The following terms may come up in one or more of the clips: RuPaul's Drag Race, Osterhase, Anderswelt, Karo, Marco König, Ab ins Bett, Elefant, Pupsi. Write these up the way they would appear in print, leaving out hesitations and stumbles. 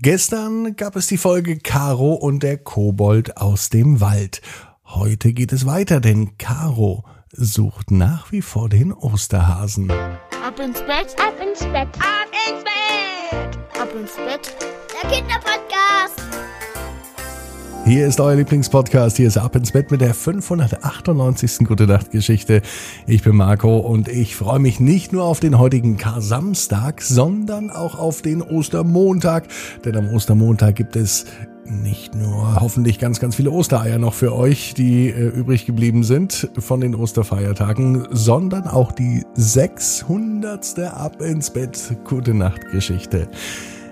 Gestern gab es die Folge Karo und der Kobold aus dem Wald. Heute geht es weiter, denn Karo sucht nach wie vor den Osterhasen. Ab ins Bett, ab ins Bett, ab ins Bett, ab ins Bett, der Kinderpodcast. Hier ist euer Lieblingspodcast, hier ist Ab ins Bett mit der 598. Gute-Nacht-Geschichte. Ich bin Marco und ich freue mich nicht nur auf den heutigen Kar-Samstag, sondern auch auf den Ostermontag. Denn am Ostermontag gibt es nicht nur hoffentlich ganz, ganz viele Ostereier noch für euch, die übrig geblieben sind von den Osterfeiertagen, sondern auch die 600. Ab ins Bett Gute-Nacht-Geschichte.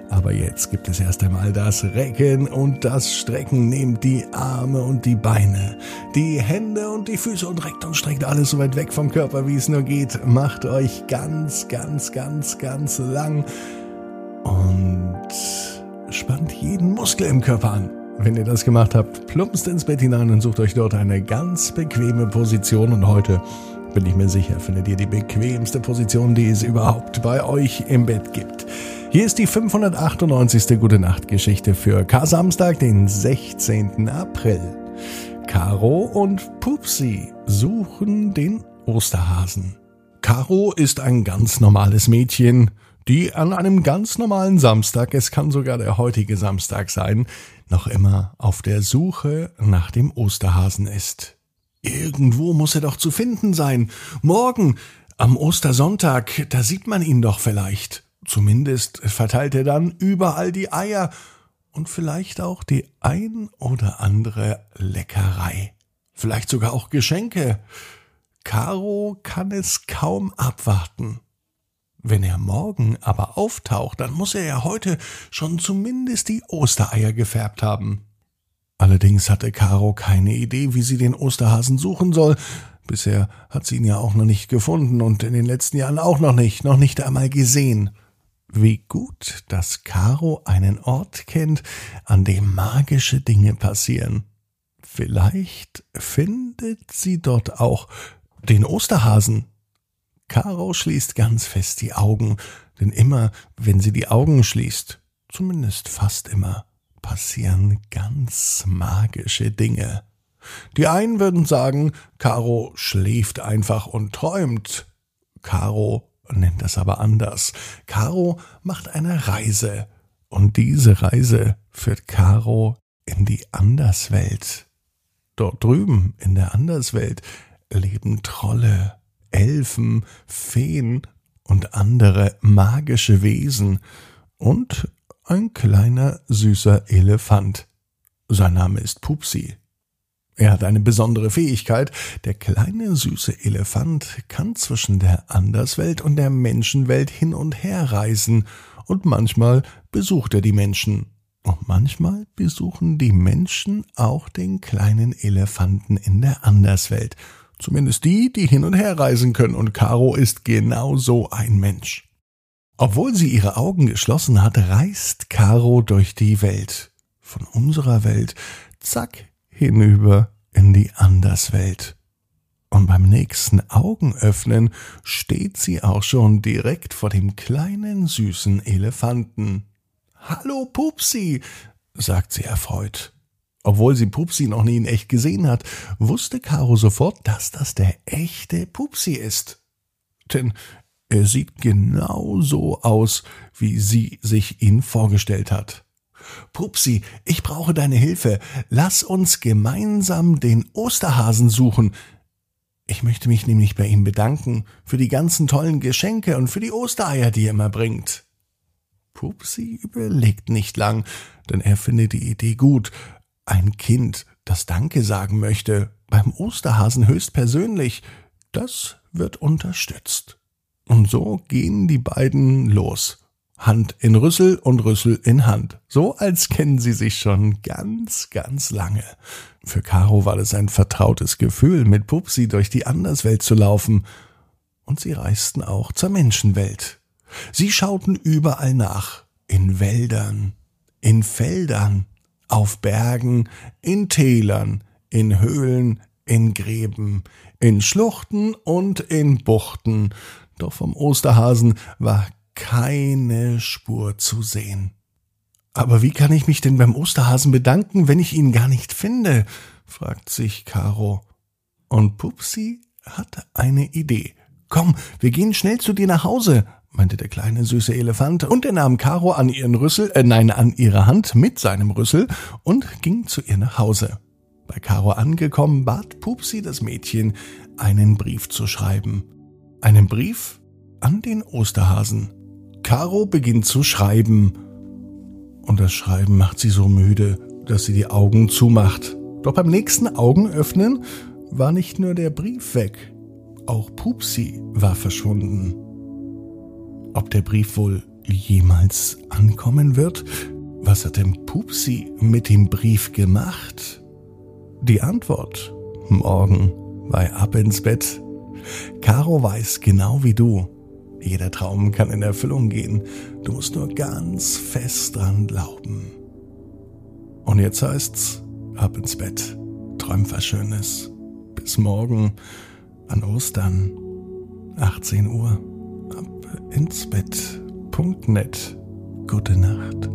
Aber jetzt gibt es erst einmal das Recken und das Strecken. Nehmt die Arme und die Beine, die Hände und die Füße und reckt und streckt alles so weit weg vom Körper, wie es nur geht. Macht euch ganz, ganz, ganz, ganz lang und spannt jeden Muskel im Körper an. Wenn ihr das gemacht habt, plumpst ins Bett hinein und sucht euch dort eine ganz bequeme Position. Und heute, bin ich mir sicher, findet ihr die bequemste Position, die es überhaupt bei euch im Bett gibt. Hier ist die 598. Gute-Nacht-Geschichte für Kar-Samstag, den 16. April. Karo und Pupsi suchen den Osterhasen. Karo ist ein ganz normales Mädchen, die an einem ganz normalen Samstag, es kann sogar der heutige Samstag sein, noch immer auf der Suche nach dem Osterhasen ist. Irgendwo muss er doch zu finden sein. Morgen, am Ostersonntag, da sieht man ihn doch vielleicht. Zumindest verteilt er dann überall die Eier und vielleicht auch die ein oder andere Leckerei. Vielleicht sogar auch Geschenke. Karo kann es kaum abwarten. Wenn er morgen aber auftaucht, dann muss er ja heute schon zumindest die Ostereier gefärbt haben. Allerdings hatte Karo keine Idee, wie sie den Osterhasen suchen soll. Bisher hat sie ihn ja auch noch nicht gefunden und in den letzten Jahren auch noch nicht einmal gesehen. Wie gut, dass Karo einen Ort kennt, an dem magische Dinge passieren. Vielleicht findet sie dort auch den Osterhasen. Karo schließt ganz fest die Augen, denn immer, wenn sie die Augen schließt, zumindest fast immer, passieren ganz magische Dinge. Die einen würden sagen, Karo schläft einfach und träumt. Karo nennt das aber anders. Karo macht eine Reise. Und diese Reise führt Karo in die Anderswelt. Dort drüben in der Anderswelt leben Trolle, Elfen, Feen und andere magische Wesen. Und ein kleiner, süßer Elefant. Sein Name ist Pupsi. Er hat eine besondere Fähigkeit. Der kleine, süße Elefant kann zwischen der Anderswelt und der Menschenwelt hin und her reisen. Und manchmal besucht er die Menschen. Und manchmal besuchen die Menschen auch den kleinen Elefanten in der Anderswelt. Zumindest die, die hin und her reisen können. Und Karo ist genau so ein Mensch. Obwohl sie ihre Augen geschlossen hat, reist Karo durch die Welt. Von unserer Welt, zack, hinüber in die Anderswelt. Und beim nächsten Augenöffnen steht sie auch schon direkt vor dem kleinen, süßen Elefanten. »Hallo, Pupsi«, sagt sie erfreut. Obwohl sie Pupsi noch nie in echt gesehen hat, wusste Karo sofort, dass das der echte Pupsi ist. Denn er sieht genau so aus, wie sie sich ihn vorgestellt hat. »Pupsi, ich brauche deine Hilfe. Lass uns gemeinsam den Osterhasen suchen. Ich möchte mich nämlich bei ihm bedanken für die ganzen tollen Geschenke und für die Ostereier, die er immer bringt.« Pupsi überlegt nicht lang, denn er findet die Idee gut. Ein Kind, das Danke sagen möchte, beim Osterhasen höchstpersönlich, das wird unterstützt. Und so gehen die beiden los. Hand in Rüssel und Rüssel in Hand. So als kennen sie sich schon ganz, ganz lange. Für Karo war das ein vertrautes Gefühl, mit Pupsi durch die Anderswelt zu laufen. Und sie reisten auch zur Menschenwelt. Sie schauten überall nach. In Wäldern, in Feldern, auf Bergen, in Tälern, in Höhlen, in Gräben, in Schluchten und in Buchten. Doch vom Osterhasen war keine Spur zu sehen. Aber wie kann ich mich denn beim Osterhasen bedanken, wenn ich ihn gar nicht finde? Fragt sich Karo. Und Pupsi hat eine Idee. Komm, wir gehen schnell zu dir nach Hause, meinte der kleine süße Elefant, und er nahm Karo an ihre Hand mit seinem Rüssel und ging zu ihr nach Hause. Bei Karo angekommen, bat Pupsi das Mädchen, einen Brief zu schreiben. Einen Brief an den Osterhasen. Karo beginnt zu schreiben. Und das Schreiben macht sie so müde, dass sie die Augen zumacht. Doch beim nächsten Augenöffnen war nicht nur der Brief weg, auch Pupsi war verschwunden. Ob der Brief wohl jemals ankommen wird? Was hat denn Pupsi mit dem Brief gemacht? Die Antwort morgen bei Ab ins Bett. Karo weiß genau wie du. Jeder Traum kann in Erfüllung gehen. Du musst nur ganz fest dran glauben. Und jetzt heißt's, ab ins Bett. Träum was Schönes. Bis morgen an Ostern, 18 Uhr. abinsbett.net. Gute Nacht.